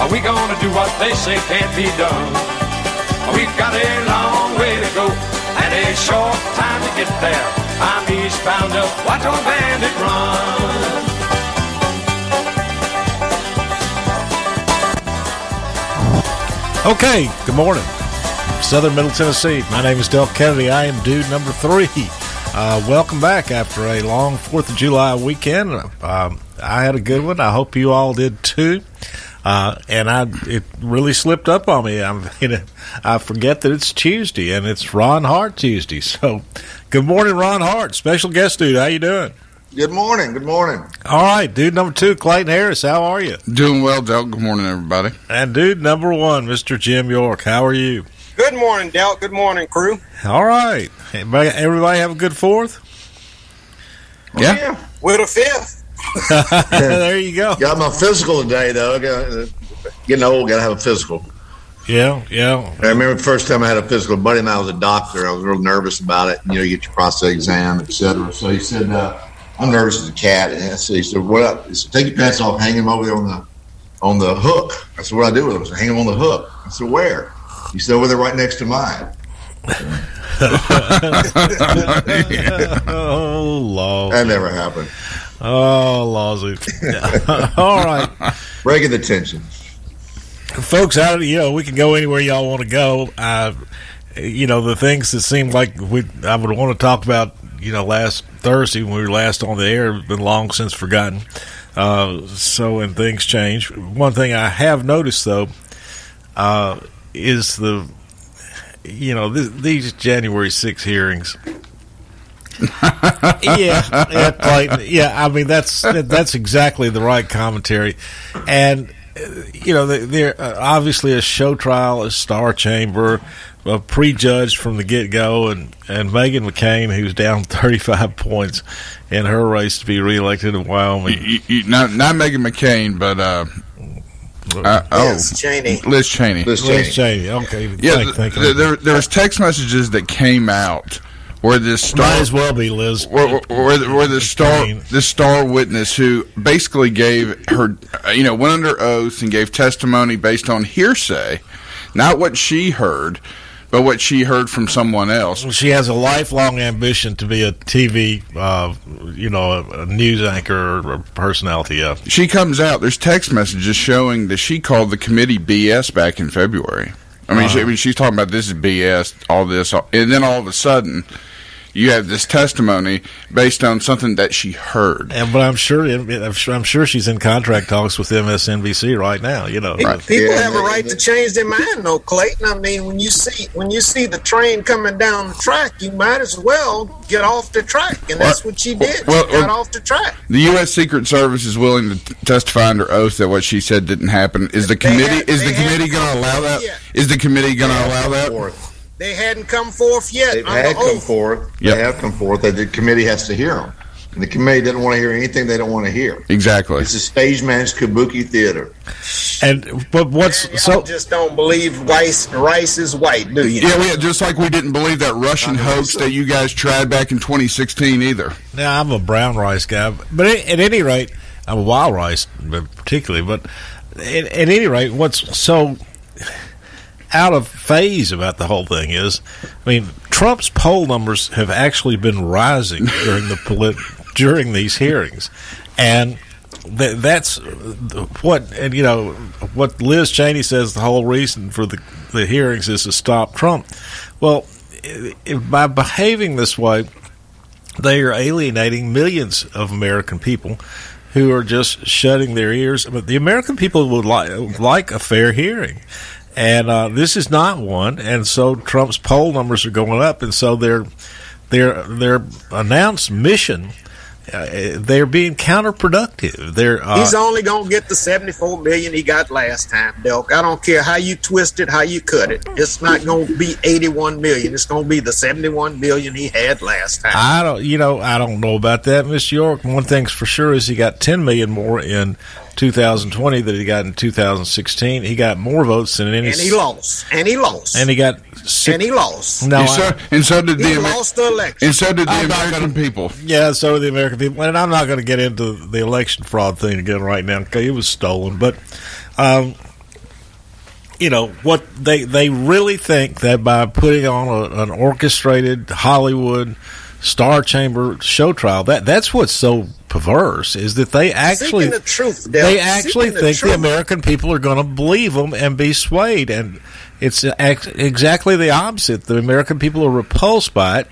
Are we gonna do what they say can't be done? We've got a long way to go and a short time to get there. I'm eastbound up, watch on Bandit Run. Okay, good morning. Southern Middle Tennessee. My name is Del Kennedy. I am dude number 3. Welcome back after a long 4th of July weekend. I had a good one. I hope you all did too. And it really slipped up on me. I forget that it's Tuesday, and it's Ron Hart Tuesday. So, good morning, Ron Hart, special guest dude. How you doing? Good morning. Good morning. All right, dude number 2, Clayton Harris. How are you? Doing well, Del. Good morning, everybody. And dude number 1, Mr. Jim York. How are you? Good morning, Del. Good morning, crew. All right. Everybody have a good 4th? Yeah. We're the 5th. There you go. Got my physical today, though. Getting old, got to have a physical. Yeah. I remember the first time I had a physical, buddy and I was a doctor. I was real nervous about it. You know, you get your prostate exam, et cetera. So he said, I'm nervous as a cat. And so he said, what up? He said, take your pants off, hang him over there on the hook. I said, what do I do with him? I said, hang him on the hook. I said, where? He said, over there right next to mine. Oh, Lord. That never happened. Oh, lawsuit. All right. Breaking the tension. Folks, we can go anywhere y'all want to go. The things that seemed like I would want to talk about, last Thursday when we were last on the air, been long since forgotten. And things change. One thing I have noticed, though, is these January 6 hearings. That's exactly the right commentary, and they're obviously a show trial, a star chamber, prejudged from the get go, and Meghan McCain, who's down 35 points in her race to be reelected in Wyoming, not Meghan McCain, but Liz Cheney. Okay, yeah. There was text messages that came out. Where the star might as well be Liz, where the star witness who basically gave her, went under oath and gave testimony based on hearsay, not what she heard, but what she heard from someone else. She has a lifelong ambition to be a TV, a news anchor or personality. Yeah. She comes out. There's text messages showing that she called the committee BS back in February. She's talking about this is BS, all this, and then all of a sudden. You have this testimony based on something that she heard, but I'm sure she's in contract talks with MSNBC right now. People have a right to change their mind, though, Clayton. I mean, when you see the train coming down the track, you might as well get off the track, and that's what she did. She got off the track. The U.S. Secret Service is willing to testify under oath that what she said didn't happen. Is the committee going to allow that? They hadn't come forth yet. They have come forth. The committee has to hear them. And the committee doesn't want to hear anything they don't want to hear. Exactly. It's a stage-managed kabuki theater. But y'all just don't believe rice is white, do you? Yeah, just like we didn't believe that Russian hoax that you guys tried back in 2016 either. Now, I'm a brown rice guy. But at any rate, I'm a wild rice particularly. But at any rate, what's so... out of phase about the whole thing is, Trump's poll numbers have actually been rising during these hearings, and that's what what Liz Cheney says the whole reason for the hearings is to stop Trump. Well, by behaving this way, they are alienating millions of American people who are just shutting their ears. But the American people would like a fair hearing. And this is not one, and so Trump's poll numbers are going up, and so their announced mission They're being counterproductive. He's only going to get the $74 million he got last time, Delk. I don't care how you twist it, how you cut it. It's not going to be $81 million. It's going to be the $71 million he had last time. I don't know about that, Mr. York. One thing's for sure is he got $10 million more in 2020 than he got in 2016. He got more votes than any. And he lost. And he got six. And he lost. No, and so did he lost the election. And so did the American people. Yeah, so did the American people. And I'm not going to get into the election fraud thing again right now because it was stolen. But, what they really think that by putting on an orchestrated Hollywood Star Chamber show trial, that's what's so perverse is that they actually think the American people are going to believe them and be swayed, and it's exactly the opposite. The American people are repulsed by it,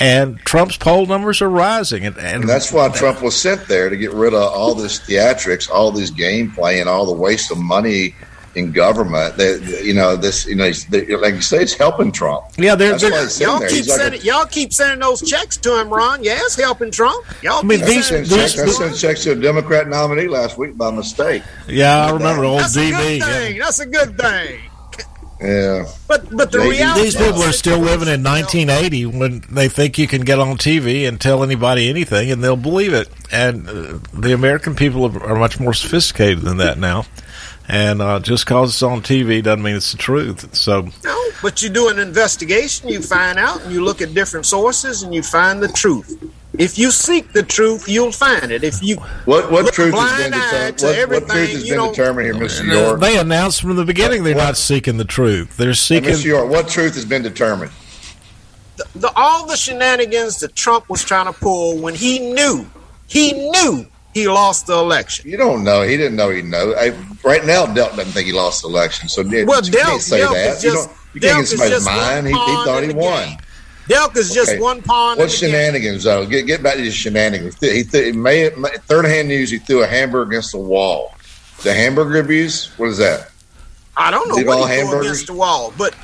and Trump's poll numbers are rising, and that's why Trump was sent there, to get rid of all this theatrics, all this game play, and all the waste of money in government. Like you say, it's helping Trump. Yeah, y'all keep sending those checks to him, Ron. Yeah, it's helping Trump. I sent checks to a Democrat nominee last week by mistake. Yeah, I remember old DB. That's a good thing. Yeah. But the reality is, these people are still living in 1980 when they think you can get on TV and tell anybody anything and they'll believe it. And the American people are much more sophisticated than that now. And just because it's on TV doesn't mean it's the truth. So no, but you do an investigation, you find out, and you look at different sources, and you find the truth. If you seek the truth, you'll find it. If you what truth has been determined? What truth has been determined here, Mr. York? They announced from the beginning they're not seeking the truth. They're seeking. Mr. York, what truth has been determined? All the shenanigans that Trump was trying to pull when he knew. He lost the election. You don't know. He didn't know he knew. Right now, Delk doesn't think he lost the election. So can't say Delk that. You can't get somebody's mind. He thought he won. Delk is just one pawn. What shenanigans, though? Get back to his shenanigans. Third-hand news, he threw a hamburger against the wall. The hamburger abuse? What is that? I don't know what he threw against the wall. But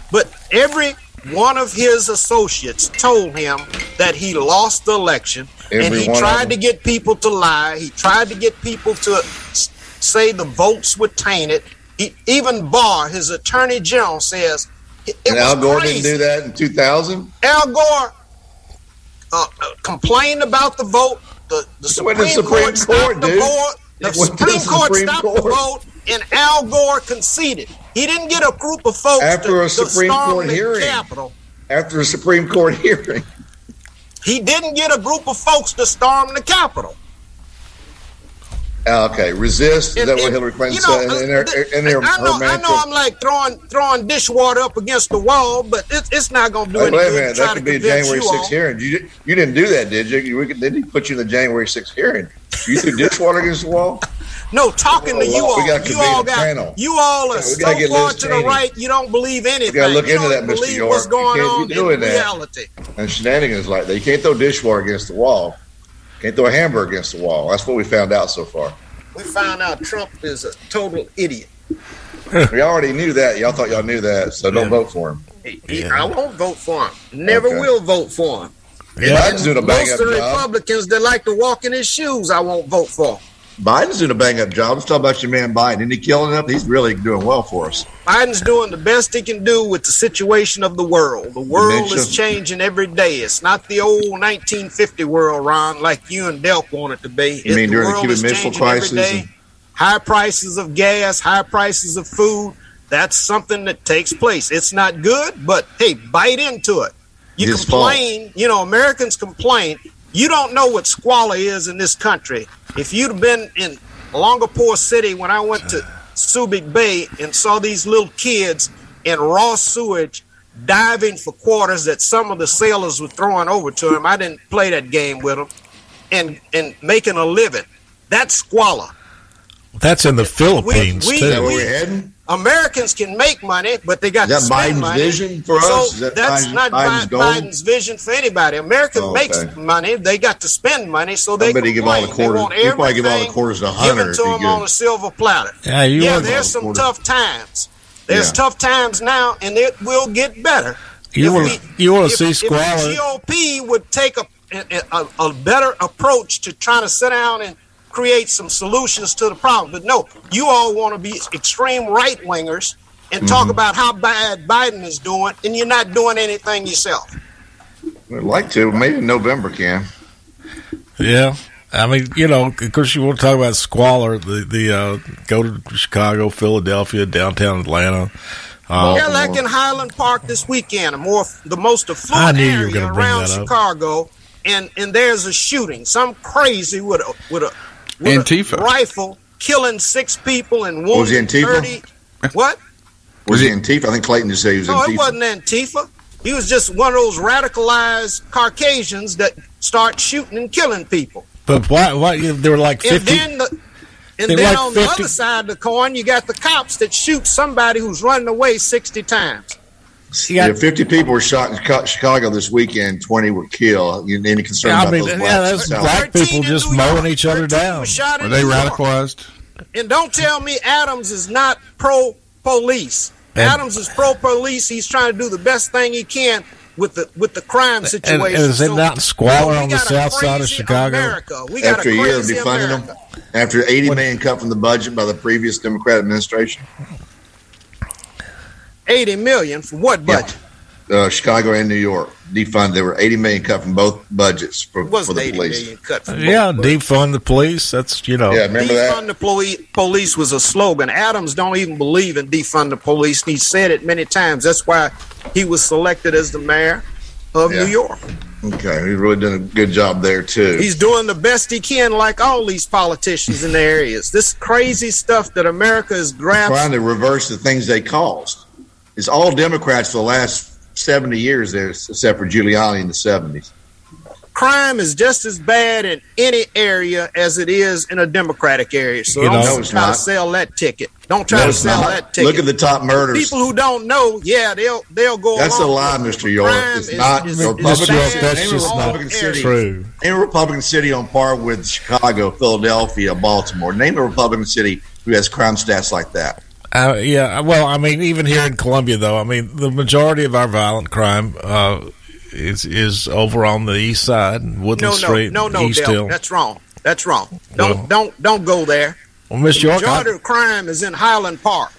every one of his associates told him that he lost the election. And he tried to get people to lie. He tried to get people to say the votes were tainted. Even Barr, his attorney general, says it was Al Gore crazy. Didn't do that in 2000? Al Gore complained about the vote. The Supreme Court stopped the vote, and Al Gore conceded. He didn't get a group of folks After a Supreme Court hearing. He didn't get a group of folks to storm the Capitol. Okay, resist. Is that what Hillary Clinton said? I know I'm like throwing dishwater up against the wall, but it's not going to do anything. Wait a minute, that could be a January 6th hearing. You didn't do that, did you? They didn't put you in the January 6th hearing. You threw dishwater against the wall? No, talking to you all. You all are so far to the right, you don't believe anything. You got to look into that, Mr. York. What's going on in reality? And shenanigans like that. You can't throw dishwater against the wall. Can't throw a hamburger against the wall. That's what we found out so far. We found out Trump is a total idiot. We already knew that. Y'all thought y'all knew that, so don't vote for him. I won't vote for him. Never will vote for him. Biden's doing a bang-up job. Most of the Republicans that like to walk in his shoes, I won't vote for. Biden's doing a bang-up job. Let's talk about your man Biden. Isn't he killing up? He's really doing well for us. Biden's doing the best he can do with the situation of the world. The world is changing every day. It's not the old 1950 world, Ron, like you and Delk want it to be. You mean during the Cuban Missile Crisis? High prices of gas, high prices of food. That's something that takes place. It's not good, but, hey, bite into it. You complain. Americans complain. You don't know what squalor is in this country. If you'd have been in Longapore City when I went to Subic Bay and saw these little kids in raw sewage diving for quarters that some of the sailors were throwing over to them, I didn't play that game with them, and making a living. That's squalor. That's in the Philippines, too. Is that where we're heading? Americans can make money, but they got to spend money. Is that Biden's vision for us? So that's not Biden's vision for anybody. America makes money. They got to spend money, so they can complain. They want everything. You probably give all the quarters to Hunter. Give it to them on a silver platter. Yeah, there's some tough times. There's tough times now, and it will get better. You want to see squalor? If the GOP would take a a better approach to trying to sit down and create some solutions to the problem. But no, you all want to be extreme right-wingers and talk about how bad Biden is doing, and you're not doing anything yourself. I'd like to. Maybe in November, Cam. Yeah. I mean, you know, of course, you want to talk about squalor. Go to Chicago, Philadelphia, downtown Atlanta. Yeah, like in Highland Park this weekend, the most affluent area around Chicago, and there's a shooting. Some crazy with a rifle killing 6 people and wounding 30. What? Was it Antifa? I think Clayton just said he was Antifa. No, it wasn't Antifa. He was just one of those radicalized Caucasians that start shooting and killing people. But why they were like 50? And then on the other side of the coin, you got the cops that shoot somebody who's running away 60 times. Yeah, 50 people were shot in Chicago this weekend. 20 were killed. Any concern about those blacks? Yeah, black people just mowing each other down. Are they radicalized? And don't tell me Adams is not pro-police. Adams is pro-police. He's trying to do the best thing he can with the crime situation. And is it not squalor on the south side of Chicago? After a year of defunding them, after $80 million cut from the budget by the previous Democrat administration, $80 million from what budget? Yeah. Chicago and New York defund. There were $80 million cut from both budgets for the police. Yeah, defund the police. That's remember that. Defund the police was a slogan. Adams don't even believe in defund the police. He said it many times. That's why he was selected as the mayor of New York. Okay, he's really done a good job there, too. He's doing the best he can, like all these politicians in their areas. This crazy stuff that America is grabbing. Trying to reverse the things they caused. It's all Democrats for the last 70 years there, except for Giuliani in the 70s. Crime is just as bad in any area as it is in a Democratic area. So don't try to sell that ticket. Don't try to sell that ticket. Look at the top murders. People who don't know, they'll go. That's a lie, Mr. York. It's not. That's just not true. Any Republican city on par with Chicago, Philadelphia, Baltimore. Name a Republican city who has crime stats like that. Even here in Columbia, though, the majority of our violent crime is over on the east side, Woodland Street. No, East Hill. That's wrong. Don't go there. Well, Miss York, the majority of crime is in Highland Park.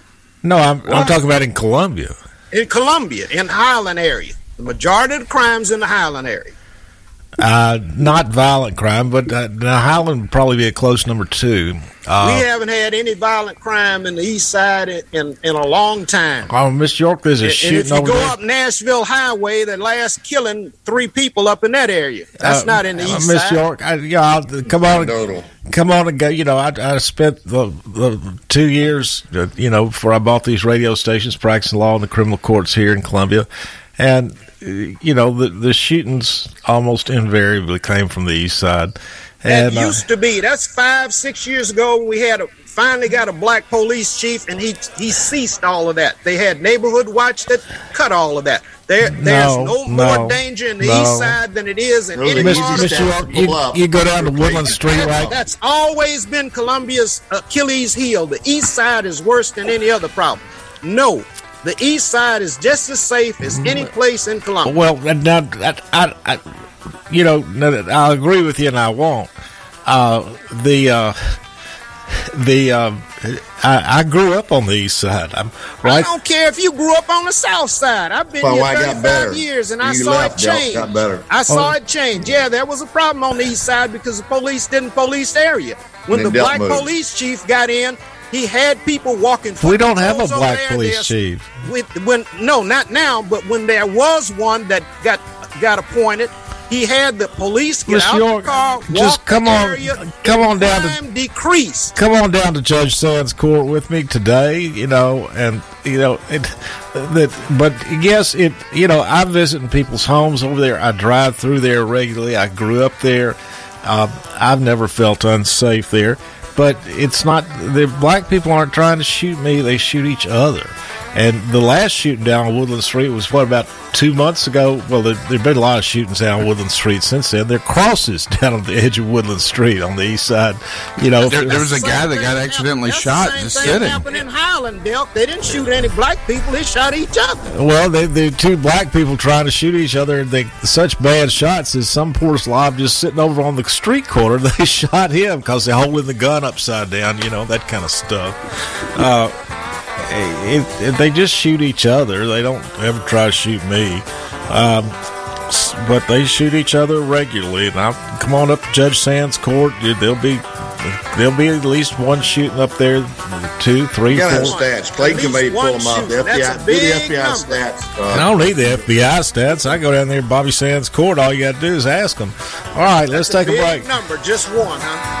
No, I'm talking about in Columbia. In Columbia, in Highland area, the majority of the crime's in the Highland area. Not violent crime, but Highland would probably be a close number 2. We haven't had any violent crime in the east side in a long time. Oh, Miss York, there's a shooting over there. And if you go up Nashville Highway, the last killing 3 people up in that area. That's not in the east side. Miss York, come on and go. I spent the 2 years, before I bought these radio stations, practicing law in the criminal courts here in Columbia. And, the shootings almost invariably came from the east side. And that used to be. That's 5-6 years ago when we had finally got a black police chief, and he ceased all of that. They had neighborhood watch that cut all of that. There's no more danger in the east side than it is in any part of that. You go down to Woodland Street, right? That's always been Columbia's Achilles heel. The east side is worse than any other problem. No. The east side is just as safe as any place in Columbia. Well, now, I agree with you, and I won't. I grew up on the east side. I don't care if you grew up on the south side. I've been here 35 years, and I saw it change. I saw it change. Yeah, there was a problem on the east side because the police didn't police the area. When the black police chief got in, he had people walking. We don't have a black police chief. Not now, but when there was one that got appointed, he had the police get out of the car, walk the area, crime decrease. Come on down to Judge Sands' court with me today, I visit in people's homes over there. I drive through there regularly. I grew up there. I've never felt unsafe there. But it's not, the black people aren't trying to shoot me, they shoot each other. And the last shooting down on Woodland Street was, what, about 2 months ago? Well, there have been a lot of shootings down on Woodland Street since then. There are crosses down on the edge of Woodland Street on the east side. You know, there was a guy that got accidentally shot just sitting. That's the same thing happened in Highland, Bill. They didn't shoot any black people. They shot each other. Well, the two black people trying to shoot each other, and such bad shots as some poor slob just sitting over on the street corner. They shot him because they're holding the gun upside down, you know, that kind of stuff. They just shoot each other. They don't ever try to shoot me. But they shoot each other regularly. And I'll come on up to Judge Sands' court. There'll be at least one shooting up there, two, three, four. You got to have stats. Clayton can maybe pull them out. Do the FBI stats. I don't need the FBI stats. I go down there to Bobby Sands' court. All you got to do is ask them. All right, let's take a break. Big number, just one, huh?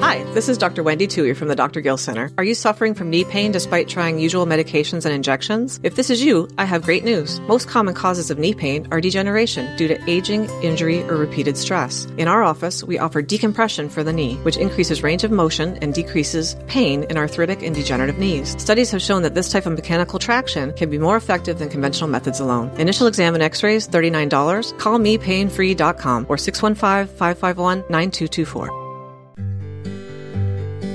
Hi, this is Dr. Wendy Tuohy from the Dr. Gill Center. Are you suffering from knee pain despite trying usual medications and injections? If this is you, I have great news. Most common causes of knee pain are degeneration due to aging, injury, or repeated stress. In our office, we offer decompression for the knee, which increases range of motion and decreases pain in arthritic and degenerative knees. Studies have shown that this type of mechanical traction can be more effective than conventional methods alone. Initial exam and x-rays, $39. Call mepainfree.com or 615-551-9224.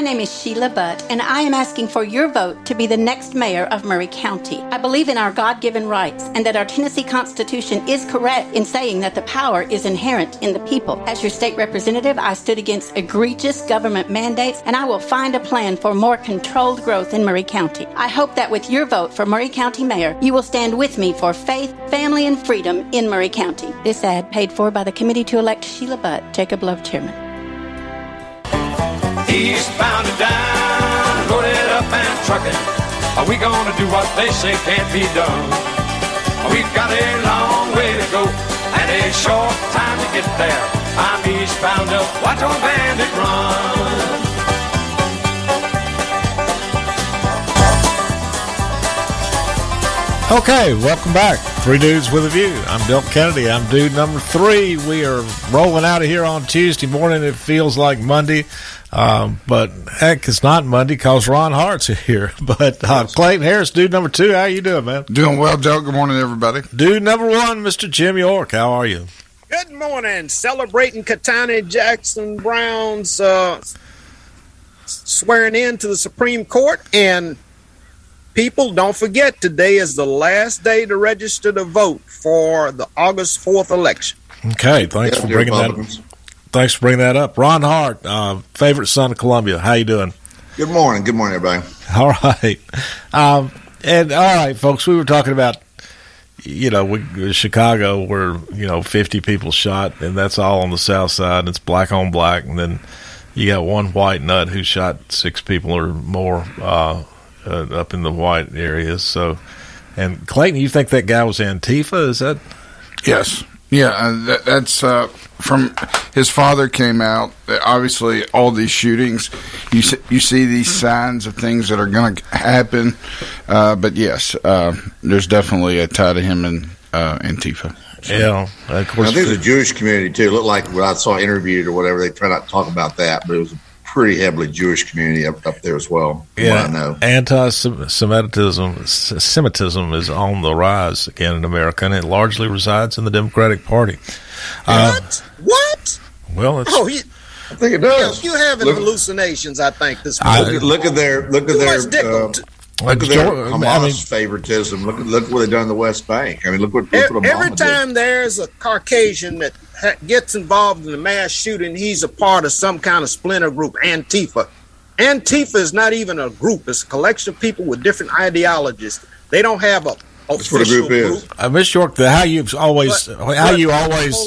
My name is Sheila Butt, and I am asking for your vote to be the next mayor of Murray County. I believe in our God-given rights and that our Tennessee Constitution is correct in saying that the power is inherent in the people. As your state representative, I stood against egregious government mandates, and I will find a plan for more controlled growth in Murray County. I hope that with your vote for Murray County Mayor, you will stand with me for faith, family, and freedom in Murray County. This ad paid for by the committee to elect Sheila Butt, Jacob Love Chairman. Eastbound and down, loaded up and trucking. Are we gonna do what they say can't be done? We've got a long way to go and a short time to get there. I'm eastbound up, watch old Bandit run. Okay, welcome back. Three Dudes with a View. I'm Del Kennedy. I'm dude number three. We are rolling out of here on Tuesday morning. It feels like Monday, but heck, it's not Monday because Ron Hart's here. But Clayton Harris, dude number two, how you doing, man? Doing well, Del. Good morning, everybody. Dude number one, Mr. Jim York, how are you? Good morning. Celebrating Ketanji Jackson Brown's swearing in to the Supreme Court. And people, don't forget, today is the last day to register to vote for the August 4th election. Okay, thanks for bringing that up. Ron Hart, favorite son of Columbia, how you doing? Good morning, everybody. All right. All right, folks, we were talking about, Chicago where, 50 people shot, and that's all on the south side, and it's black on black, and then you got one white nut who shot six people or more up in the white areas. So, and Clayton, you think that guy was Antifa? Is that? Yes. Yeah. That's from his father came out. Obviously, all these shootings, you see these signs of things that are going to happen. But yes, there's definitely a tie to him and Antifa. So, yeah, of course. I think the Jewish community too. It looked like when I saw interviewed or whatever, they try not to talk about that, but it was pretty heavily Jewish community up there as well. Yeah, I know. Anti-Semitism is on the rise again in America, and it largely resides in the Democratic Party. What? Well, it's... I think it does. You're having hallucinations. I think this. Look at their Hamas favoritism. Look what they've done in the West Bank. I mean, look what people. Every time there's a Caucasian that gets involved in a mass shooting, he's a part of some kind of splinter group, Antifa. Antifa is not even a group. It's a collection of people with different ideologies. They don't have a official group. Ms. York, the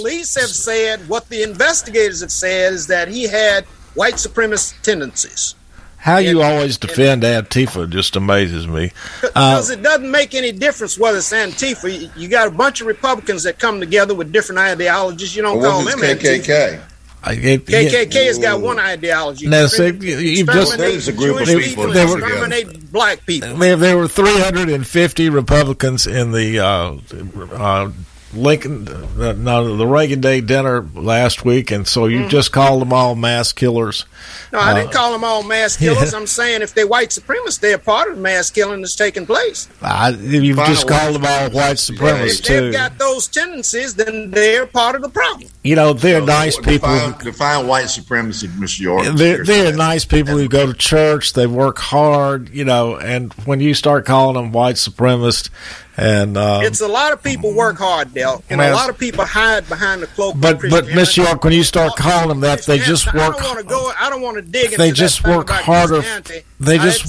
police have said, what the investigators have said, is that he had white supremacist tendencies. How you always defend Antifa just amazes me. Because it doesn't make any difference whether it's Antifa. You got a bunch of Republicans that come together with different ideologies. You don't call them KKK. Antifa. KKK has got one ideology. Now, you just discriminate black people. There were 350 Republicans in the the Reagan Day dinner last week, and so you just called them all mass killers. No, I didn't call them all mass killers. Yeah. I'm saying if they're white supremacists, they're part of the mass killing that's taking place. You've just called them all white supremacists, if they've got those tendencies, then they're part of the problem. They're nice people. Define white supremacy, Mr. York. They're nice people who go to church, they work hard, and when you start calling them white supremacists, and it's a lot of people work hard, Del, and a lot of people hide behind the cloak. But Miss York, when you start calling them that, they just work. I don't want to dig into that. They just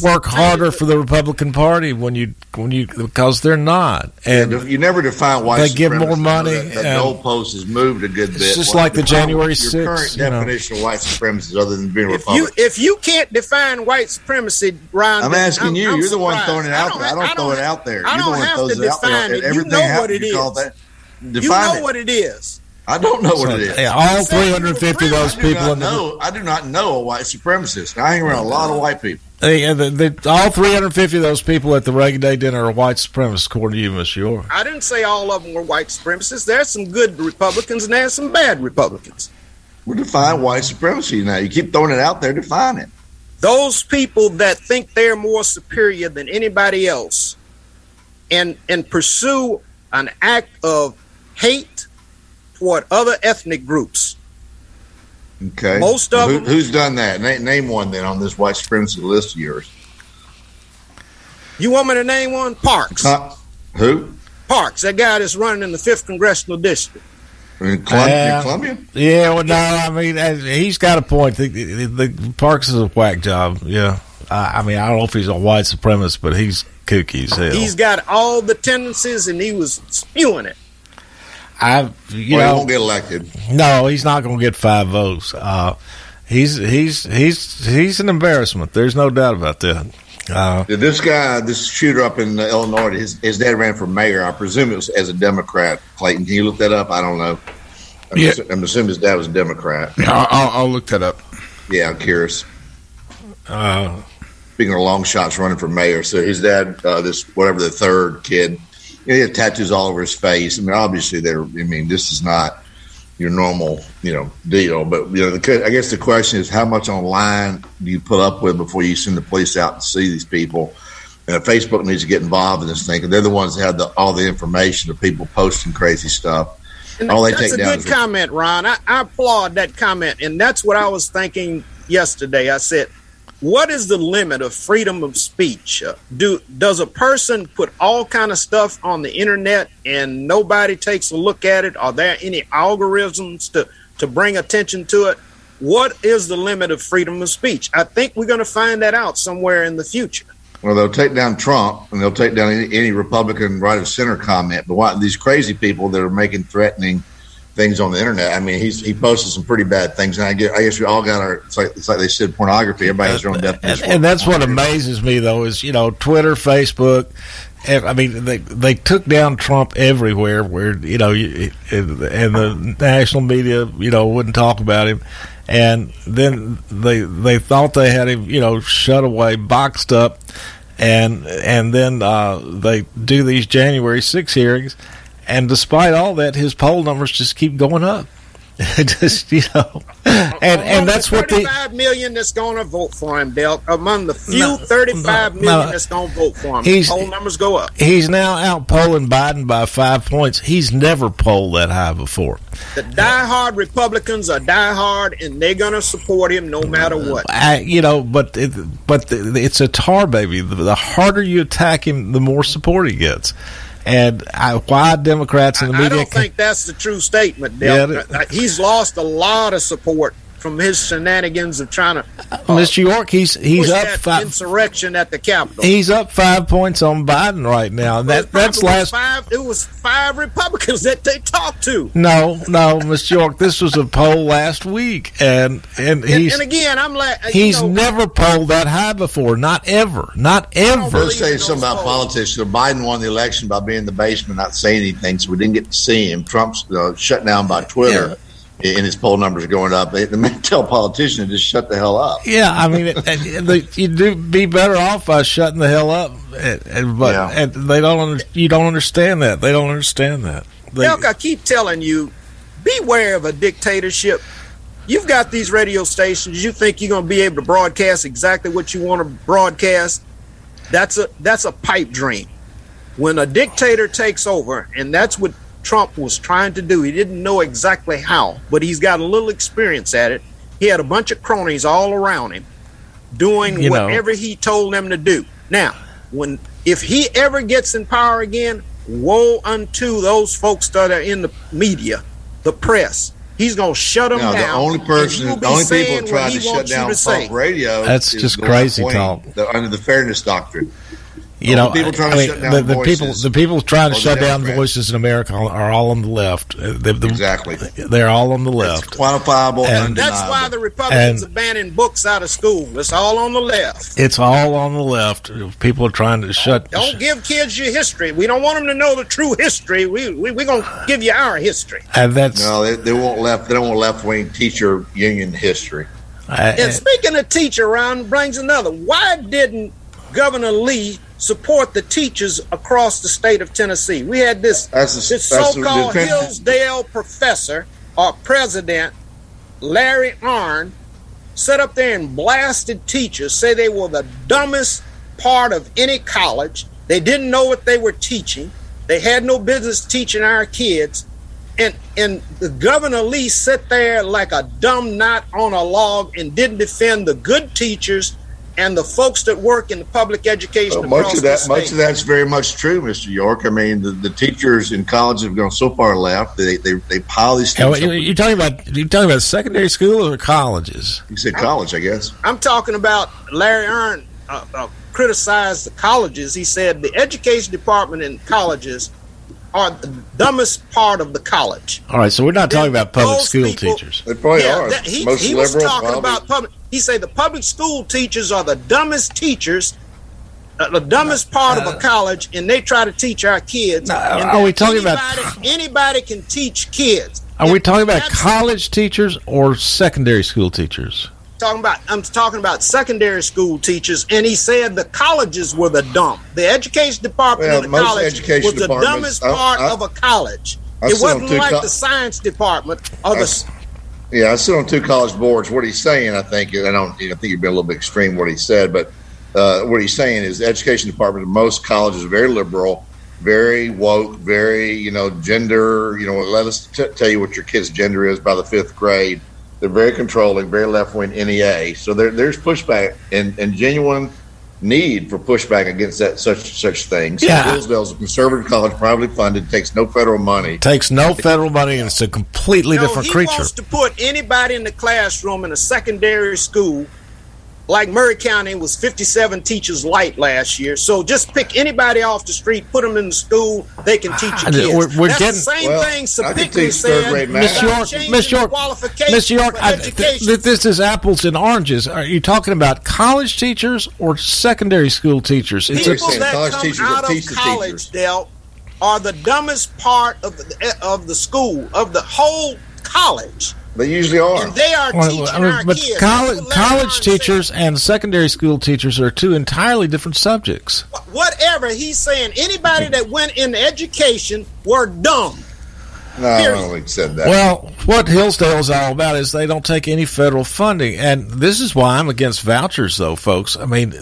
work harder for the Republican Party when you because they're not. And you never define why they give more money. The goalpost has moved a good bit. It's just like the January 6th. Your current definition of white supremacy, other than being Republican. If you can't define white supremacy, Ron, I'm asking you. You're the one throwing it out there. I don't throw it out there. You're the one that throws. Define it. You know what it is. I don't know what it is. Yeah, all 350 of those people. I do not know a white supremacist. I hang around a lot of white people. All 350 of those people at the Reagan Day dinner are white supremacists, according to you, Mr. York. I didn't say all of them were white supremacists. There's some good Republicans and there's some bad Republicans. We're defining white supremacy now. You keep throwing it out there. Define it. Those people that think they're more superior than anybody else and pursue an act of hate toward other ethnic groups. Okay. Most of them. Who's done that? Name one then on this white supremacy list of yours. You want me to name one? Parks. Who? Parks. That guy that's running in the 5th Congressional District. In Columbia? Yeah, well, no, I mean, he's got a point. The Parks is a whack job, yeah. I mean, I don't know if he's a white supremacist, but he's kooky as hell. He's got all the tendencies, and he was spewing it. He won't get elected. No, he's not going to get 5 votes. He's an embarrassment. There's no doubt about that. This guy, this shooter up in Illinois, his dad ran for mayor. I presume it was as a Democrat. Clayton, can you look that up? I don't know. I'm assuming his dad was a Democrat. I'll look that up. Yeah, I'm curious. Speaking of long shots running for mayor, so his dad, the third kid, he had tattoos all over his face. I mean, obviously, this is not your normal, deal. But, I guess the question is, how much online do you put up with before you send the police out to see these people? And Facebook needs to get involved in this thing, because they're the ones that have all the information of people posting crazy stuff. And all they take down. That's a good comment, Ron. I applaud that comment. And that's what I was thinking yesterday. I said, what is the limit of freedom of speech? Does a person put all kind of stuff on the internet and nobody takes a look at it? Are there any algorithms to bring attention to it? What is the limit of freedom of speech? I think we're going to find that out somewhere in the future. Well, they'll take down Trump, and they'll take down any Republican right of center comment. But why these crazy people that are making threatening things on the internet? I mean, he posted some pretty bad things, and I guess we all got our. It's like they said, pornography. Everybody has their own definition. And that's what amazes me, though, is Twitter, Facebook. I mean, they took down Trump everywhere, where and the national media wouldn't talk about him, and then they thought they had him shut away, boxed up, and then they do these January 6 hearings. And despite all that, his poll numbers just keep going up. And that's what the 35 million that's going to vote for him, Del. Among the few 35 million that's going to vote for him, his poll numbers go up. He's now out polling Biden by 5 points. He's never polled that high before. The diehard Republicans are diehard, and they're going to support him no matter what. But it's a tar baby. The harder you attack him, the more support he gets. And why Democrats in the media? I don't think that's the true statement, Del. Yeah, he's lost a lot of support from his shenanigans of trying to. Mr. York, he's up that insurrection at the Capitol. He's up 5 points on Biden right now. That's last. It was 5 Republicans that they talked to. No, Mr. York, this was a poll last week, and he's, and again, I'm like, he's never polled that high before, not ever. Let's say something about politics. So Biden won the election by being in the basement, not saying anything, so we didn't get to see him. Trump's shut down by Twitter. Yeah. And his poll numbers are going up. They tell politicians to just shut the hell up. Yeah, I mean, you'd be better off by shutting the hell up. And they don't. You don't understand that. They don't understand that. Elk, I keep telling you, beware of a dictatorship. You've got these radio stations. You think you're going to be able to broadcast exactly what you want to broadcast. That's a pipe dream. When a dictator takes over, and that's what Trump was trying to do. He didn't know exactly how, but he's got a little experience at it. He had a bunch of cronies all around him doing whatever he told them to do. Now, if he ever gets in power again, woe unto those folks that are in the media, the press. He's going to shut them down. The only people who tried to shut down talk radio. That's just crazy talk. Under the fairness doctrine. The people trying to shut down voices in America are all on the left. Exactly. They're all on the left. It's quantifiable and undeniable. That's why the Republicans are banning books out of school. It's all on the left. It's all on the left. People are trying to shut. Don't give kids your history. We don't want them to know the true history. We're going to give you our history. They don't want left-wing teacher union history. And speaking of teacher, Ron brings another. Why didn't Governor Lee support the teachers across the state of Tennessee? We had this so-called Hillsdale professor or president, Larry Arnn, sat up there and blasted teachers, say they were the dumbest part of any college. They didn't know what they were teaching. They had no business teaching our kids. And Governor Lee sat there like a dumb knot on a log and didn't defend the good teachers and the folks that work in the public education. Well, much of that's very much true, Mr. York. I mean, the teachers in college have gone so far left they pile these things. You're talking about secondary school or colleges? You said college, I guess. I'm talking about Larry Arnn criticized the colleges. He said the education department in colleges are the dumbest part of the college. All right, so we're not talking about public school teachers. They probably are. He was talking about public. He said the public school teachers are the dumbest teachers, the dumbest part of a college, and they try to teach our kids. Are we talking about anybody can teach kids? Are we talking about college teachers or secondary school teachers? I'm talking about secondary school teachers, and he said the colleges were the dumb. The education department of the college was the dumbest part of a college. It wasn't like the science department or the. Yeah, I sit on two college boards. What he's saying, I think it'd be a little bit extreme what he said, but what he's saying is the education department of most colleges are very liberal, very woke, very gender. Let us tell you what your kid's gender is by the fifth grade. They're very controlling, very left-wing NEA. So there's pushback and genuine need for pushback against that such things. Yeah. Hillsdale's a conservative college, privately funded, takes no federal money. Takes no federal money, and it's a completely different creature. He wants to put anybody in the classroom in a secondary school. Like Murray County was 57 teachers light last year. So just pick anybody off the street, put them in the school, they can teach kids. That's the same thing Sapicki said. Miss York, this is apples and oranges. Are you talking about college teachers or secondary school teachers? People that come out of college, Del, are the dumbest part of the school, of the whole college. They usually are. And they are teaching our kids. But college teachers and secondary school teachers are two entirely different subjects. Whatever he's saying, anybody that went into education were dumb. No, I don't think he said that. Well, what Hillsdale's all about is they don't take any federal funding, and this is why I'm against vouchers, though, folks. I mean,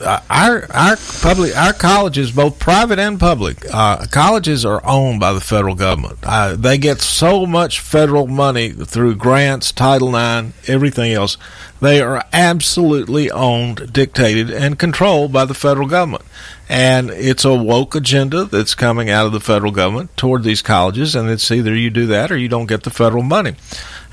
our colleges, both private and public, colleges are owned by the federal government. They get so much federal money through grants, Title IX, everything else. They are absolutely owned, dictated, and controlled by the federal government. And it's a woke agenda that's coming out of the federal government toward these colleges, and it's either you do that or you don't get the federal money.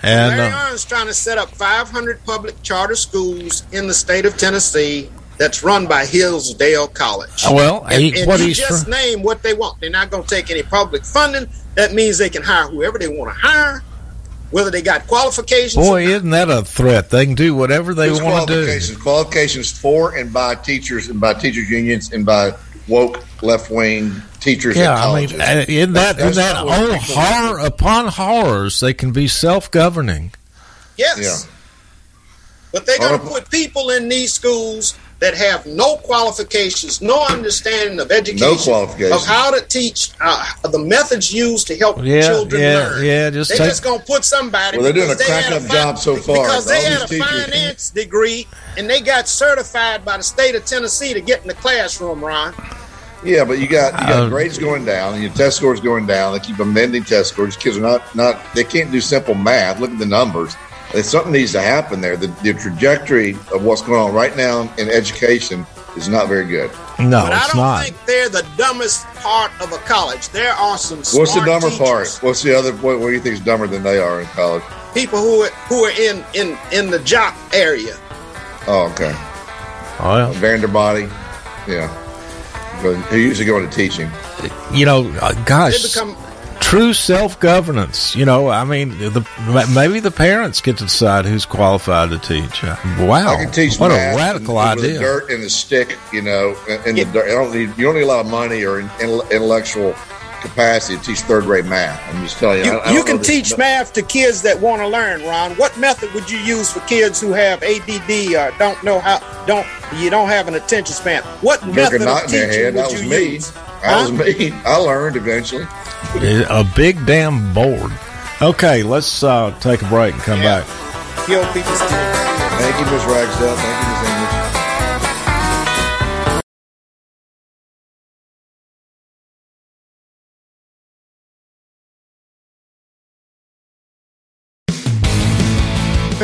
And Larry Arnn's trying to set up 500 public charter schools in the state of Tennessee that's run by Hillsdale College. Name what they want. They're not going to take any public funding. That means they can hire whoever they want to hire, whether they got qualifications. Boy, isn't that a threat? They can do whatever they want to do. Qualifications for and by teachers and by teachers unions and by woke left-wing teachers at colleges. Yeah, I mean, in that horror upon horrors, they can be self-governing. Yes. Yeah. But they're going to put people in these schools that have no qualifications, no understanding of education, of how to teach, the methods used to help children learn. Yeah, they're just going to put somebody. Well, they're doing a crack-up job so far. Because they had a finance degree, and they got certified by the state of Tennessee to get in the classroom, Ron. Yeah, but you got grades going down, and your test scores going down. They keep amending test scores. Kids are not they can't do simple math. Look at the numbers. Something needs to happen there. The trajectory of what's going on right now in education is not very good. No, but I don't think they're the dumbest part of a college. There are some smart teachers. What's the dumber part? What's the other point? What do you think is dumber than they are in college? People who are in the jock area. Oh, okay. Oh, yeah. Vanderbody. Yeah. Who usually go into teaching. They become... True self-governance. Maybe the parents get to decide who's qualified to teach. Wow. I can teach what math a radical idea. With dirt and a stick, the dirt. You don't need a lot of money or intellectual capacity to teach third-grade math. I'm just telling you. You can teach math to kids that want to learn, Ron. What method would you use for kids who have ADD or don't know how, you don't have an attention span? What method of teaching would you use? That was me. I learned eventually. A big damn board. Okay, let's take a break and come back. Yo, people. Thank you, Ms. Ragsdale. Thank you, Ms. English.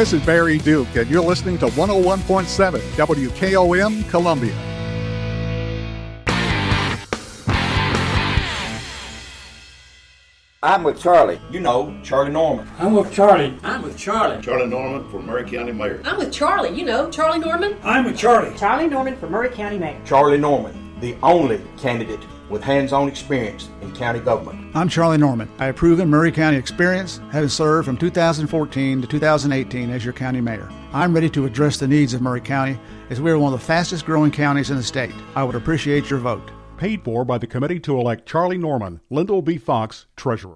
This is Barry Duke, and you're listening to 101.7 WKOM Columbia. I'm with Charlie. You know, Charlie Norman. I'm with Charlie. I'm with Charlie. Charlie Norman for Murray County Mayor. I'm with Charlie. You know, Charlie Norman. I'm with Charlie. Charlie Norman for Murray County Mayor. Charlie Norman, the only candidate with hands-on experience in county government. I'm Charlie Norman. I have proven Murray County experience, having served from 2014 to 2018 as your county mayor. I'm ready to address the needs of Murray County as we are one of the fastest growing counties in the state. I would appreciate your vote. Paid for by the committee to elect Charlie Norman, Lyndall B. Fox, treasurer.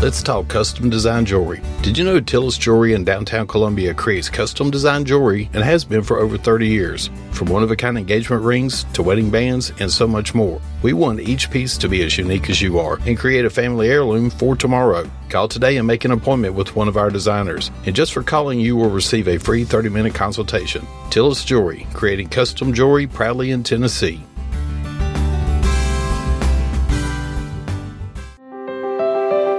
Let's talk custom design jewelry. Did you know Tillis Jewelry in downtown Columbia creates custom design jewelry and has been for over 30 years? From one-of-a-kind engagement rings to wedding bands and so much more. We want each piece to be as unique as you are and create a family heirloom for tomorrow. Call today and make an appointment with one of our designers. And just for calling, you will receive a free 30-minute consultation. Tillis Jewelry, creating custom jewelry proudly in Tennessee.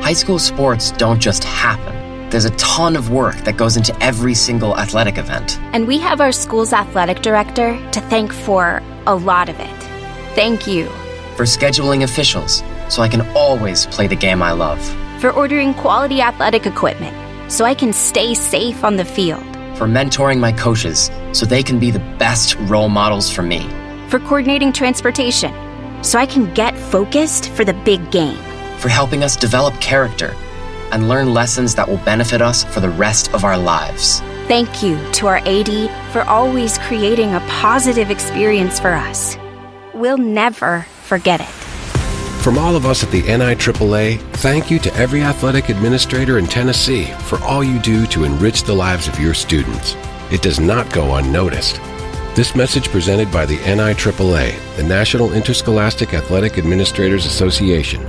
High school sports don't just happen. There's a ton of work that goes into every single athletic event. And we have our school's athletic director to thank for a lot of it. Thank you. For scheduling officials, so I can always play the game I love. For ordering quality athletic equipment, so I can stay safe on the field. For mentoring my coaches, so they can be the best role models for me. For coordinating transportation, so I can get focused for the big game. For helping us develop character and learn lessons that will benefit us for the rest of our lives. Thank you to our AD for always creating a positive experience for us. We'll never forget it. From all of us at the NIAAA, thank you to every athletic administrator in Tennessee for all you do to enrich the lives of your students. It does not go unnoticed. This message presented by the NIAAA, the National Interscholastic Athletic Administrators Association.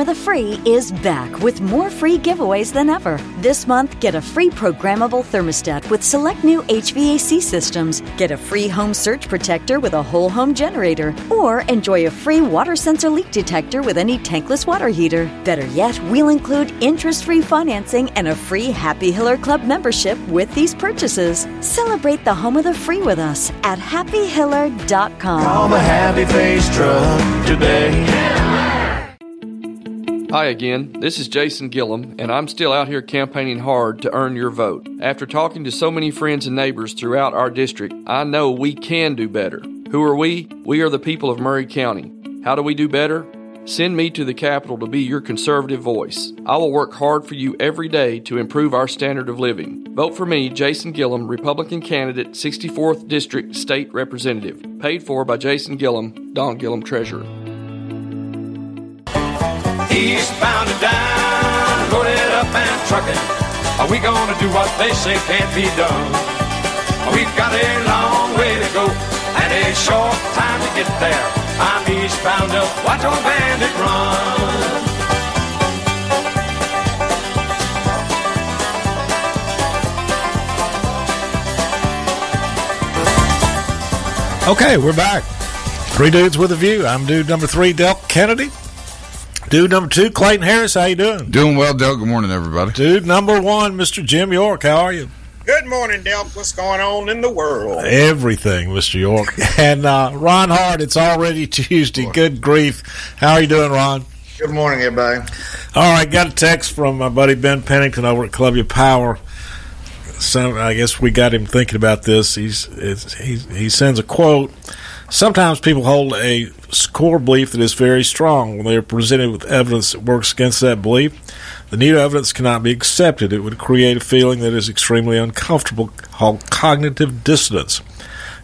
of the Free is back with more free giveaways than ever. This month, get a free programmable thermostat with select new HVAC systems, get a free home surge protector with a whole home generator, or enjoy a free water sensor leak detector with any tankless water heater. Better yet, we'll include interest-free financing and a free Happy Hiller Club membership with these purchases. Celebrate the Home of the Free with us at happyhiller.com. Call the Happy Face Truck today. Hi again, this is Jason Gillum, and I'm still out here campaigning hard to earn your vote. After talking to so many friends and neighbors throughout our district, I know we can do better. Who are we? We are the people of Murray County. How do we do better? Send me to the Capitol to be your conservative voice. I will work hard for you every day to improve our standard of living. Vote for me, Jason Gillum, Republican candidate, 64th District State Representative. Paid for by Jason Gillum, Don Gillum Treasurer. Eastbound and down, loaded up and trucking. Are we gonna do what they say can't be done? We've got a long way to go and a short time to get there. I'm eastbound up, watch old Bandit run. Okay, we're back. Three Dudes with a View. I'm dude number three, Del Kennedy. Dude number two, Clayton Harris. How you doing? Doing well, Del. Good morning, everybody. Dude number one, Mr. Jim York. How are you? Good morning, Del. What's going on in the world? Everything, Mr. York. And Ron Hart, it's already Tuesday. Good grief. How are you doing, Ron? Good morning, everybody. All right, got a text from my buddy Ben Pennington over at Columbia Power. So I guess we got him thinking about this. He sends a quote. Sometimes people hold a core belief that is very strong. When they are presented with evidence that works against that belief, the new evidence cannot be accepted. It would create a feeling that is extremely uncomfortable called cognitive dissonance.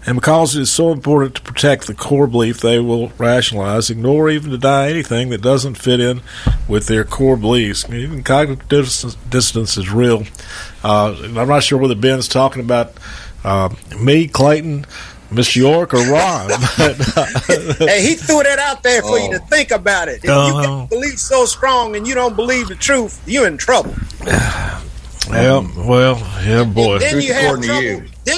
And because it is so important to protect the core belief, they will rationalize, ignore, or even deny anything that doesn't fit in with their core beliefs. Even cognitive dissonance is real. I'm not sure whether Ben's talking about me, Clayton, Miss York, or Ron. But, hey, he threw that out there for you to think about it. If you get belief so strong and you don't believe the truth, you're in trouble. Yeah, boy. Then you have trouble. I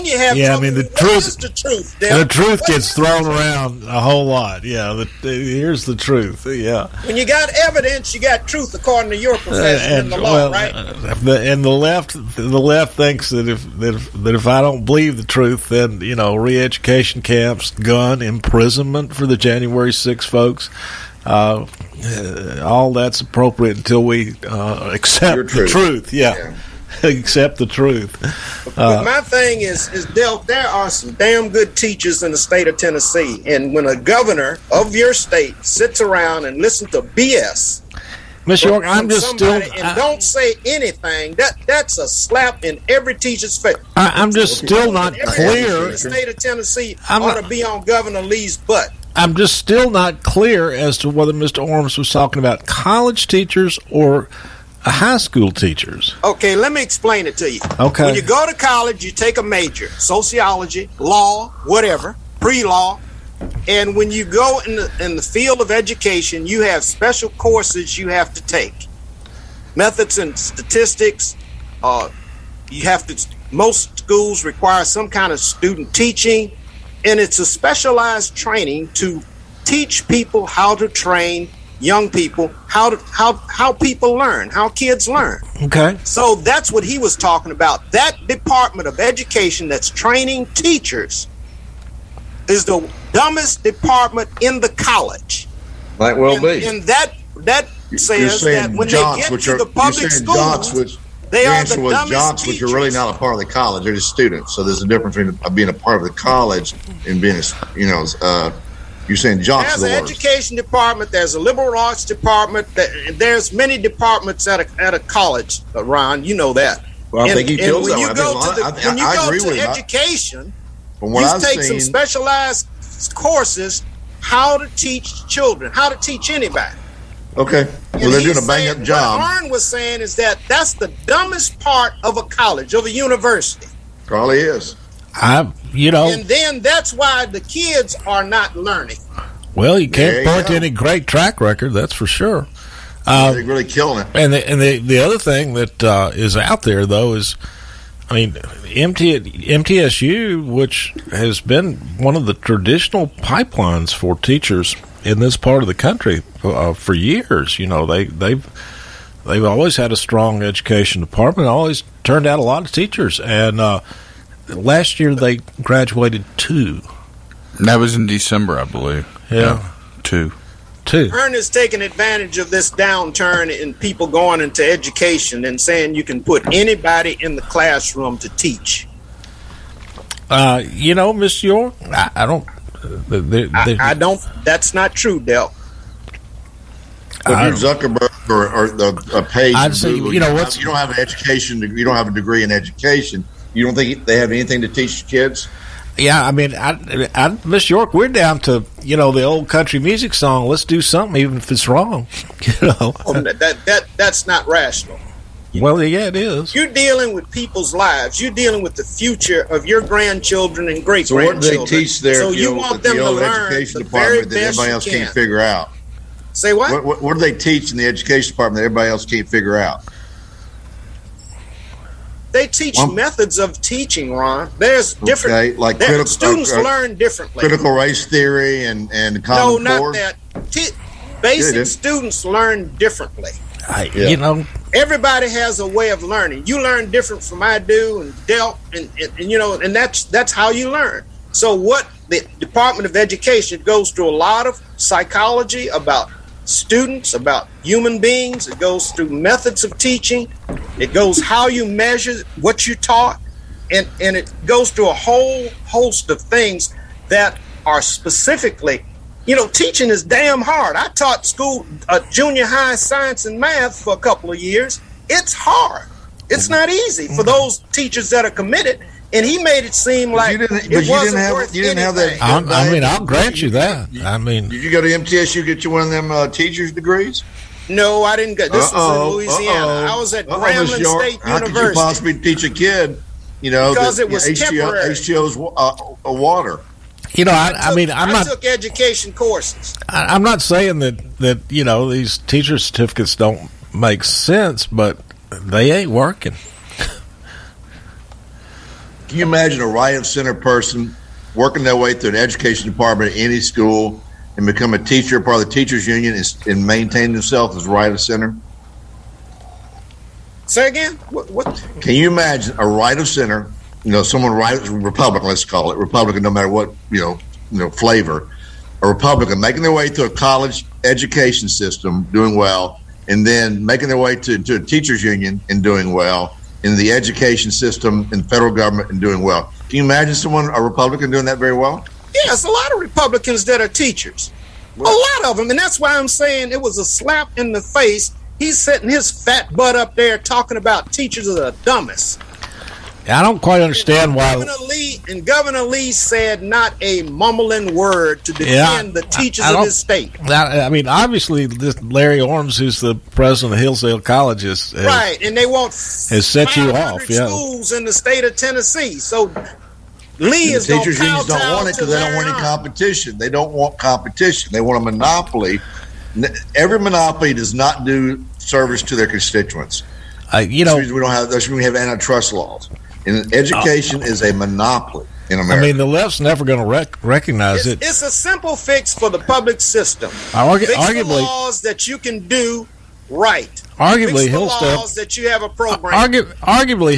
mean, the truth. The truth gets thrown around a whole lot. Yeah, here's the truth. Yeah. When you got evidence, you got truth according to your profession and the law, right? And the left thinks that if I don't believe the truth, then re-education camps, gun, imprisonment for the January 6th folks. All that's appropriate until we accept the truth. Yeah. Accept the truth. But my thing is Del, there are some damn good teachers in the state of Tennessee, and when a governor of your state sits around and listens to BS, Miss York, don't say anything. That's a slap in every teacher's face. I'm just still not clear. The state of Tennessee ought to be on Governor Lee's butt. I'm just still not clear as to whether Mr. Orms was talking about college teachers or high school teachers. Okay, let me explain it to you. Okay. When you go to college, you take a major, sociology, law, whatever, pre-law. And when you go in the field of education, you have special courses you have to take. Methods and statistics. Most schools require some kind of student teaching. And it's a specialized training to teach people how to train young people, how people learn, how kids learn. Okay. So that's what he was talking about. That department of education that's training teachers is the dumbest department in the college. Might well be. And that says that when Johns, they get to the public schools, they are the dumbest Johns, teachers. Which are really not a part of the college. They're just students. So there's a difference between being a part of the college and being, you're saying Johns is the worst. There's an education department. There's a liberal arts department. There's many departments at a college, Ron. You know that. Well, I think he tells that. When you go to education, you take some specialized courses how to teach children, how to teach anybody. Okay. Well, they're doing a bang-up job. What Arnn was saying is that's the dumbest part of a college, of a university. Probably is. And then that's why the kids are not learning. Well, you can't point to any great track record, that's for sure. They're really killing it. And the other thing that is out there, though, is, I mean, MTSU, which has been one of the traditional pipelines for teachers in this part of the country for years, they've always had a strong education department, always turned out a lot of teachers, and last year they graduated 2. That was in December, I believe. Yeah. 2. Arnn is taking advantage of this downturn in people going into education and saying you can put anybody in the classroom to teach. Miss York, I don't. I don't. That's not true, Del. If you're Zuckerberg or a Page, I'd say, Google, you don't have an education. You don't have a degree in education. You don't think they have anything to teach kids? Yeah, I mean, Miss York, we're down to the old country music song. Let's do something, even if it's wrong. That's not rational. Well, yeah, it is. You're dealing with people's lives. You're dealing with the future of your grandchildren and great grandchildren. So what do they teach there? So you want them to learn the very best that everybody else can't figure out. Say what? What do they teach in the education department that everybody else can't figure out? They teach methods of teaching, Ron. There's different students learn differently. Critical race theory and common core? No, not that. Basic students learn differently. You know, everybody has a way of learning. You learn different from I do and Del, and you know, and that's how you learn. So what the Department of Education goes through a lot of psychology about students, about human beings. It goes through methods of teaching. It goes how you measure what you taught, and it goes through a whole host of things that are specifically, you know, teaching is damn hard. I taught junior high science and math for a couple of years. It's hard. It's not easy for those teachers that are committed. And he made it seem like you didn't have that. I'll grant you that. Did you go to MTSU, get you one of them teacher's degrees? No, I didn't get. This was in Louisiana. I was at Grambling State University. How could you possibly teach a kid? You know, because it was temporary. HTO's water. You know, I took education courses. I'm not saying that you know these teacher certificates don't make sense, but they ain't working. Can you imagine a right-of-center person working their way through an education department at any school and become a teacher, part of the teachers' union, and maintain themselves as right-of-center? Say again? What? Can you imagine a right-of-center, you know, someone Republican, let's call it, Republican, no matter what, you know, flavor, a Republican making their way through a college education system, doing well, and then making their way to a teachers' union and doing well, in the education system and federal government and doing well. Can you imagine a Republican doing that very well? Yes, a lot of Republicans that are teachers. Well, a lot of them, and that's why I'm saying it was a slap in the face. He's setting his fat butt up there talking about teachers are the dumbest. I don't quite understand why. Governor Lee said not a mumbling word to defend the teachers of his state. Obviously, this Larry Arnn, who's the president of Hillsdale College, and they want has set you off. Yeah, schools in the state of Tennessee. So Lee is going to teachers unions don't want it because they don't want any competition. They don't want competition. They want a monopoly. Every monopoly does not do service to their constituents. That's when we have antitrust laws. And education is a monopoly in America. The left's never going to recognize it. It's a simple fix for the public system. Fix the laws that you can do right. Arguably,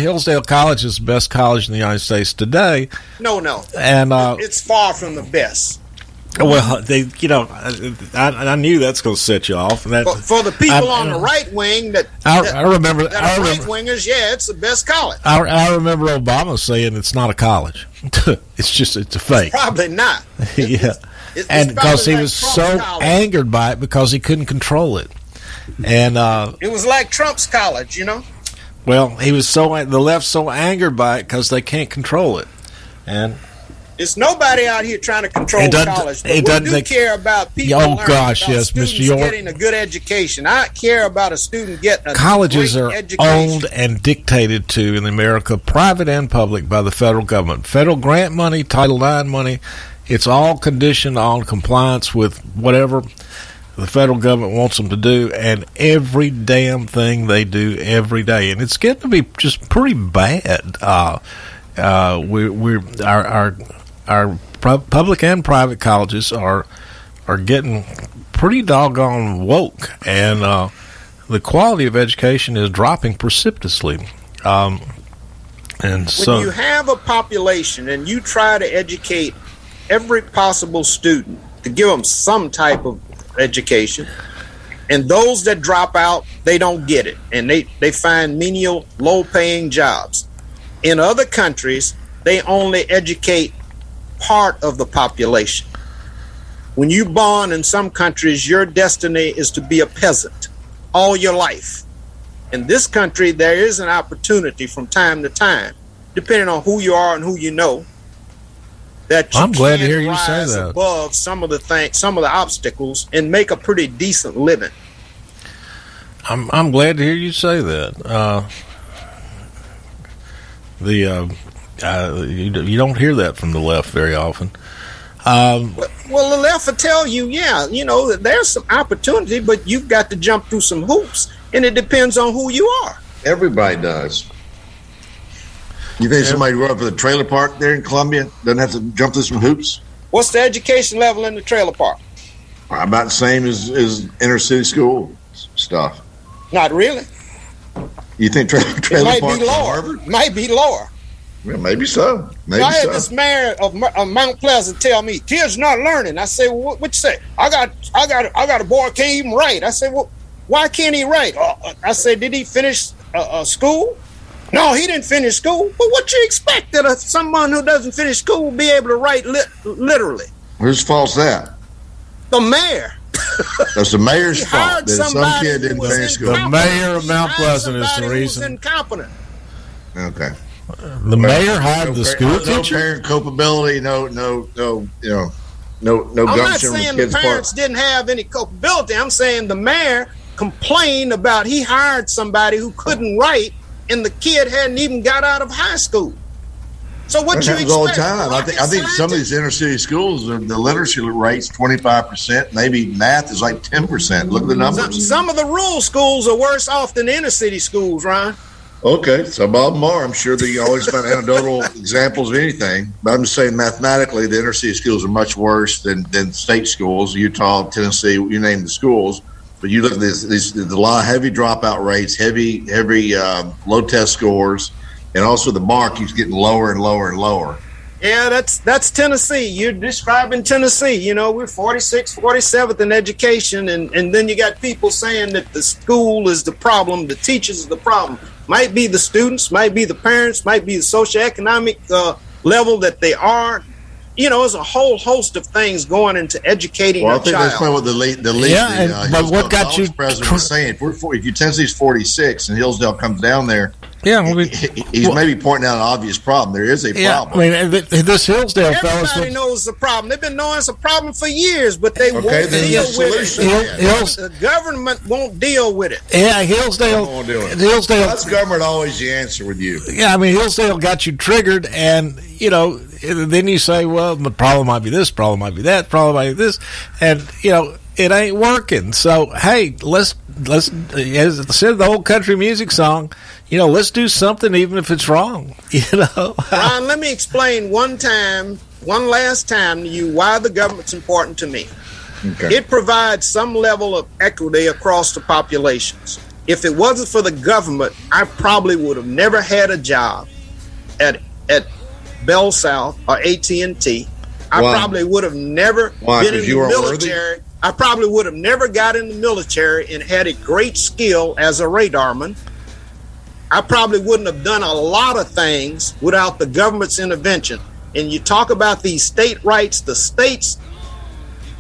Hillsdale College is the best college in the United States today. No. And it's far from the best. Well, I knew that's going to set you off. And for the people on the right wing that are right-wingers, it's the best college. I remember Obama saying it's not a college. It's a fake. It's probably not. And because he was so angered by it because he couldn't control it. And it was like Trump's college, you know? Well, he was the left so angered by it because they can't control it. And it's nobody out here trying to control college. But we care about people students Mr. York, getting a good education. I care about a student getting a colleges great are education. Owned and dictated to in America, private and public, by the federal government. Federal grant money, Title IX money, it's all conditioned on compliance with whatever the federal government wants them to do, and every damn thing they do every day. And it's getting to be just pretty bad. Our public and private colleges are getting pretty doggone woke, and the quality of education is dropping precipitously. When you have a population and you try to educate every possible student to give them some type of education, and those that drop out, they don't get it, and they find menial, low-paying jobs. In other countries, they only educate part of the population. When you're born in some countries, your destiny is to be a peasant all your life. In this country, there is an opportunity from time to time, depending on who you are and who you know, that you can rise above some of the obstacles and make a pretty decent living. I'm glad to hear you say that. You don't hear that from the left very often. The left will tell you, there's some opportunity, but you've got to jump through some hoops, and it depends on who you are. Everybody does. You think somebody grew up in a trailer park there in Columbia doesn't have to jump through some hoops? What's the education level in the trailer park? About the same as inner city school stuff. Not really. You think trailer park in Harvard? Might be lower. Well, maybe so. Maybe so. I had this mayor of Mount Pleasant tell me, kids not learning. I said, well, what you say? I got a boy who can't even write. I said, well, why can't he write? I said, did he finish school? No, he didn't finish school. But what you expect that someone who doesn't finish school will be able to write literally? Whose fault's that? The mayor. That's the mayor's fault that some kid didn't finish school. The mayor of Mount Pleasant is the reason. Incompetent. Okay. The mayor hired the school teacher. No parent culpability. No gumption. I'm not saying the parents didn't have any culpability. I'm saying the mayor complained about he hired somebody who couldn't write, and the kid hadn't even got out of high school. So what you expect? All the time. I think some of these inner city schools, the literacy rate's 25%. Maybe math is like 10%. Look at the numbers. Some of the rural schools are worse off than inner city schools, Ron. Okay, some of them are. I'm sure that you always find anecdotal examples of anything. But I'm just saying mathematically, the inner city schools are much worse than state schools, Utah, Tennessee, you name the schools. But you look at the lot of heavy dropout rates, heavy low test scores, and also the bar keeps getting lower and lower and lower. Yeah, that's Tennessee. You're describing Tennessee. You know, we're 46th, 47th in education, and then you got people saying that the school is the problem, the teachers are the problem. Might be the students, might be the parents, might be the socioeconomic level that they are. You know, there's a whole host of things going into educating a child. Well, I think that's probably what the president was saying. If Tennessee's 46 and Hillsdale comes down there, he's maybe pointing out an obvious problem. There is a problem. I mean, this Hillsdale fellas. Everybody knows the problem. They've been knowing it's a problem for years, but they won't deal with it. The government won't deal with it. Yeah, Hillsdale. That's government always the answer with you. Yeah, I mean, Hillsdale got you triggered, and you know, then you say, well, the problem might be this, problem might be that, problem might be this, and you know, it ain't working. So hey, let's as I said, the old country music song. You know, let's do something even if it's wrong, you know. Ron, let me explain one last time to you why the government's important to me. Okay. It provides some level of equity across the populations. If it wasn't for the government, I probably would have never had a job at Bell South or AT&T. I probably would have never been in the military. Worthy? I probably would have never got in the military and had a great skill as a radarman. I probably wouldn't have done a lot of things without the government's intervention. And you talk about these state rights. The states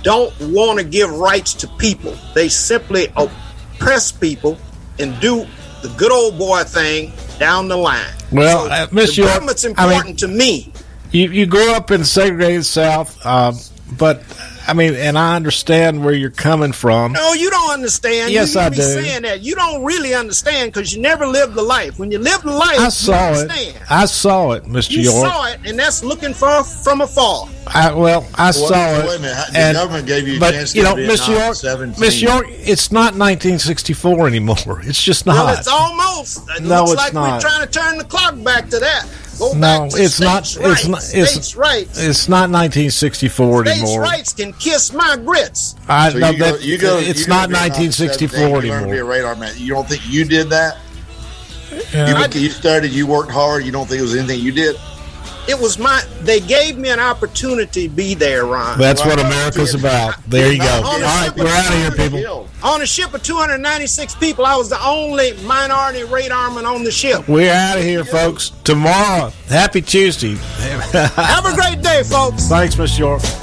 don't want to give rights to people. They simply oppress people and do the good old boy thing down the line. Well, the government's important to me. You grew up in the segregated South, but... I mean, and I understand where you're coming from. No, you don't understand. Yes, I do. You keep saying that. You don't really understand because you never lived the life. When you live the life, I saw it, Mr. York. You saw it, and that's looking far from afar. I saw it. Wait a minute. The government gave you a chance to be York, 17. Miss York, it's not 1964 anymore. It's just not. Well, it's almost. It looks like we're trying to turn the clock back to that. It's not 1964 anymore. States' rights can kiss my grits. It's not 1964 anymore. You learn to be a radar man. You don't think you did that? Yeah. You started. You worked hard. You don't think it was anything you did? It was they gave me an opportunity to be there, Ron. That's what America's about. There you go. All right, we're out of here, people. On a ship of 296 people, I was the only minority radarman on the ship. We're out of here, folks. Tomorrow, happy Tuesday. Have a great day, folks. Thanks, Mr. York.